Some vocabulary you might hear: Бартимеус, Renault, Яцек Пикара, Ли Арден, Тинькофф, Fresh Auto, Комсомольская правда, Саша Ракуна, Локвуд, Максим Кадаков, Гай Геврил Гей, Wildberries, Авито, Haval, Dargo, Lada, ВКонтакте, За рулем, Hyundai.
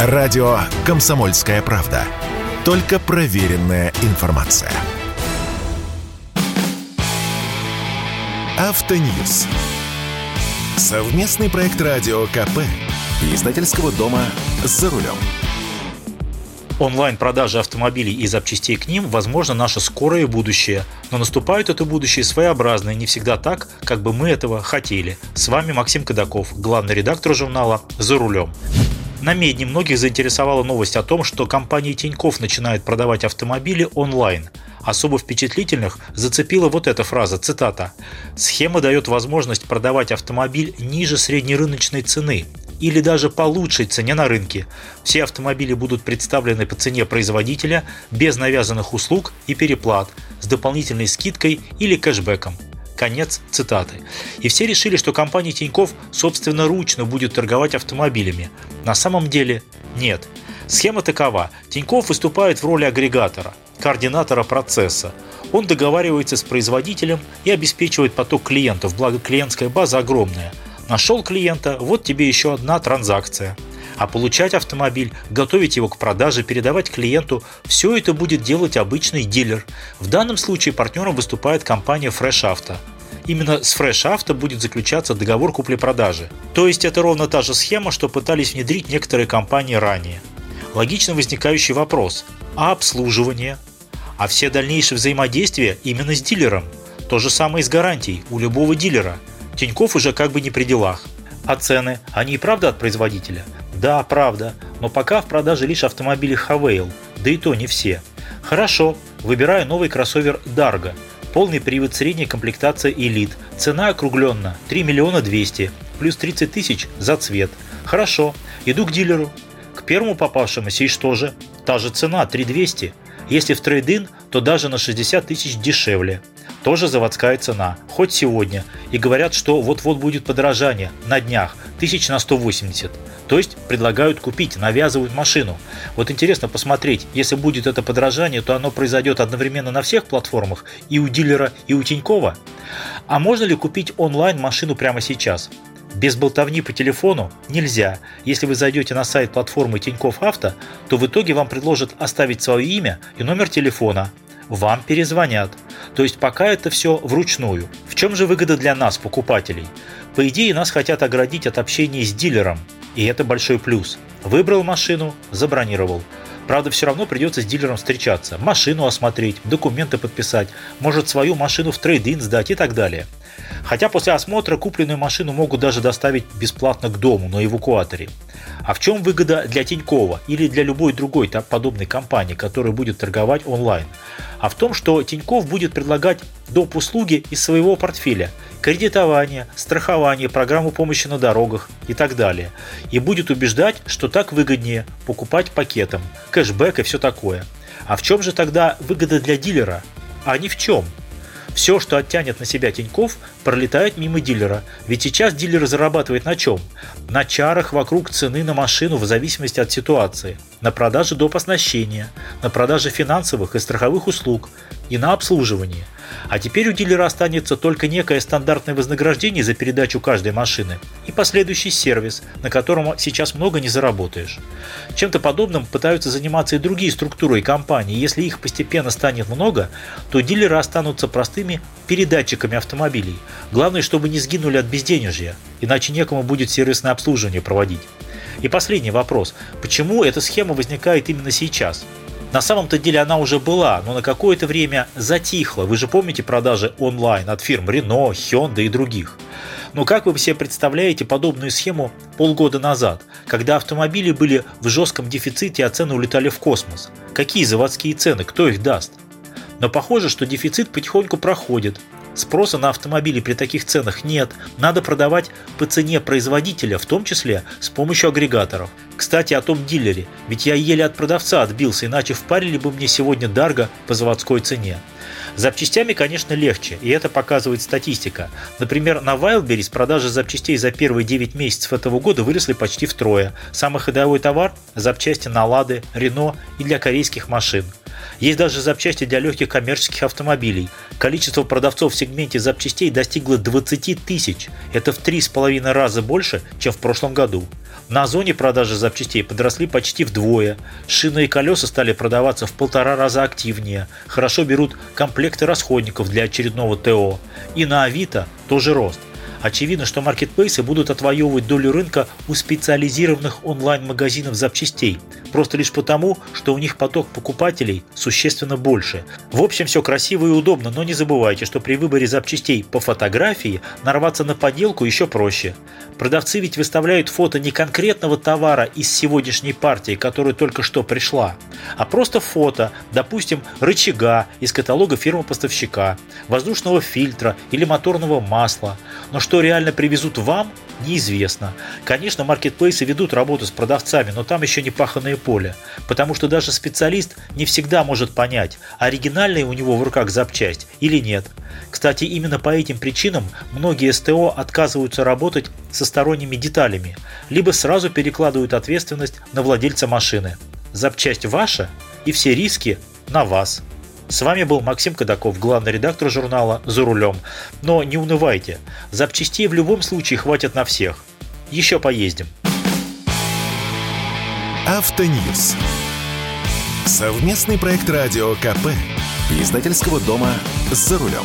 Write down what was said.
Радио «Комсомольская правда». Только проверенная информация. Автоньюз. Совместный проект радио КП и издательского дома «За рулем». Онлайн-продажа автомобилей и запчастей к ним, возможно, наше скорое будущее. Но наступает это будущее своеобразное, не всегда так, как бы мы этого хотели. С вами Максим Кадаков, главный редактор журнала «За рулем». На медне многих заинтересовала новость о том, что компания Тинькофф начинает продавать автомобили онлайн. Особо впечатлительных зацепила вот эта фраза, цитата: «Схема дает возможность продавать автомобиль ниже среднерыночной цены или даже по лучшей цене на рынке. Все автомобили будут представлены по цене производителя, без навязанных услуг и переплат, с дополнительной скидкой или кэшбэком». Конец цитаты. И все решили, что компания Тинькофф собственноручно будет торговать автомобилями. На самом деле нет. Схема такова. Тинькофф выступает в роли агрегатора, координатора процесса. Он договаривается с производителем и обеспечивает поток клиентов, благо клиентская база огромная. Нашел клиента, вот тебе еще одна транзакция. А получать автомобиль, готовить его к продаже, передавать клиенту – все это будет делать обычный дилер. В данном случае партнером выступает компания Fresh Auto. Именно с Fresh Auto будет заключаться договор купли-продажи. То есть это ровно та же схема, что пытались внедрить некоторые компании ранее. Логично возникающий вопрос – а обслуживание? А все дальнейшие взаимодействия именно с дилером? То же самое и с гарантией у любого дилера. Тинькофф уже как бы не при делах. А цены? Они и правда от производителя? Да, правда, но пока в продаже лишь автомобили Haval, да и то не все. Хорошо, выбираю новый кроссовер Dargo, полный привод, средняя комплектация Elite, цена округленно 3 миллиона 200, плюс 30 тысяч за цвет. Хорошо, иду к дилеру. К первому попавшемуся и что же? Та же цена, 3200. Если в трейд-ин, то даже на 60 тысяч дешевле. Тоже заводская цена, хоть сегодня. И говорят, что вот-вот будет подорожание, на днях, тысяч на 180. То есть предлагают купить, навязывают машину. Вот интересно посмотреть, если будет это подорожание, то оно произойдет одновременно на всех платформах, и у дилера, и у Тинькова. А можно ли купить онлайн машину прямо сейчас? Без болтовни по телефону нельзя. Если вы зайдете на сайт платформы Тинькофф Авто, то в итоге вам предложат оставить свое имя и номер телефона. Вам перезвонят. То есть пока это все вручную. В чем же выгода для нас, покупателей? По идее, нас хотят оградить от общения с дилером. И это большой плюс. Выбрал машину, забронировал. Правда, все равно придется с дилером встречаться, машину осмотреть, документы подписать, может свою машину в трейд-ин сдать и так далее. Хотя после осмотра купленную машину могут даже доставить бесплатно к дому на эвакуаторе. А в чем выгода для Тинькова или для любой другой подобной компании, которая будет торговать онлайн? А в том, что Тинькофф будет предлагать доп. Услуги из своего портфеля: кредитование, страхование, программу помощи на дорогах и так далее. И будет убеждать, что так выгоднее покупать пакетом, кэшбэк и все такое. А в чем же тогда выгода для дилера? А ни в чем. Все, что оттянет на себя Тинькофф, пролетает мимо дилера. Ведь сейчас дилер зарабатывает на чем? На чарах вокруг цены на машину в зависимости от ситуации, на продаже доп. Оснащения, на продаже финансовых и страховых услуг и на обслуживании. А теперь у дилера останется только некое стандартное вознаграждение за передачу каждой машины и последующий сервис, на котором сейчас много не заработаешь. Чем-то подобным пытаются заниматься и другие структуры и компании. Если их постепенно станет много, то дилеры останутся простыми передатчиками автомобилей. Главное, чтобы не сгинули от безденежья, иначе некому будет сервисное обслуживание проводить. И последний вопрос. Почему эта схема возникает именно сейчас? На самом-то деле она уже была, но на какое-то время затихла. Вы же помните продажи онлайн от фирм Renault, Hyundai и других. Но как вы себе представляете подобную схему полгода назад, когда автомобили были в жестком дефиците, а цены улетали в космос? Какие заводские цены? Кто их даст? Но похоже, что дефицит потихоньку проходит. Спроса на автомобили при таких ценах нет, надо продавать по цене производителя, в том числе с помощью агрегаторов. Кстати, о том дилере, ведь я еле от продавца отбился, иначе впарили бы мне сегодня Dargo по заводской цене. С запчастями, конечно, легче, и это показывает статистика. Например, на Wildberries продажи запчастей за первые 9 месяцев этого года выросли почти втрое. Самый ходовой товар – запчасти на Lada, Renault и для корейских машин. Есть даже запчасти для легких коммерческих автомобилей. Количество продавцов в сегменте запчастей достигло 20 тысяч. Это в 3,5 раза больше, чем в прошлом году. На зоне продажи запчастей подросли почти вдвое. Шины и колеса стали продаваться в 1,5 раза активнее. Хорошо берут комплекты расходников для очередного ТО. И на Авито тоже рост. Очевидно, что маркетплейсы будут отвоевывать долю рынка у специализированных онлайн-магазинов запчастей, просто лишь потому, что у них поток покупателей существенно больше. В общем, все красиво и удобно, но не забывайте, что при выборе запчастей по фотографии нарваться на подделку еще проще. Продавцы ведь выставляют фото не конкретного товара из сегодняшней партии, которая только что пришла, а просто фото, допустим, рычага из каталога фирмы-поставщика, воздушного фильтра или моторного масла. Но что реально привезут вам, неизвестно. Конечно, маркетплейсы ведут работу с продавцами, но там еще не паханое поле, потому что даже специалист не всегда может понять, оригинальная у него в руках запчасть или нет. Кстати, именно по этим причинам многие СТО отказываются работать со сторонними деталями, либо сразу перекладывают ответственность на владельца машины. Запчасть ваша, и все риски на вас. С вами был Максим Кадаков, главный редактор журнала «За рулем». Но не унывайте, запчастей в любом случае хватит на всех. Еще поездим. Автоньюз. Совместный проект радио КП. Издательского дома «За рулем».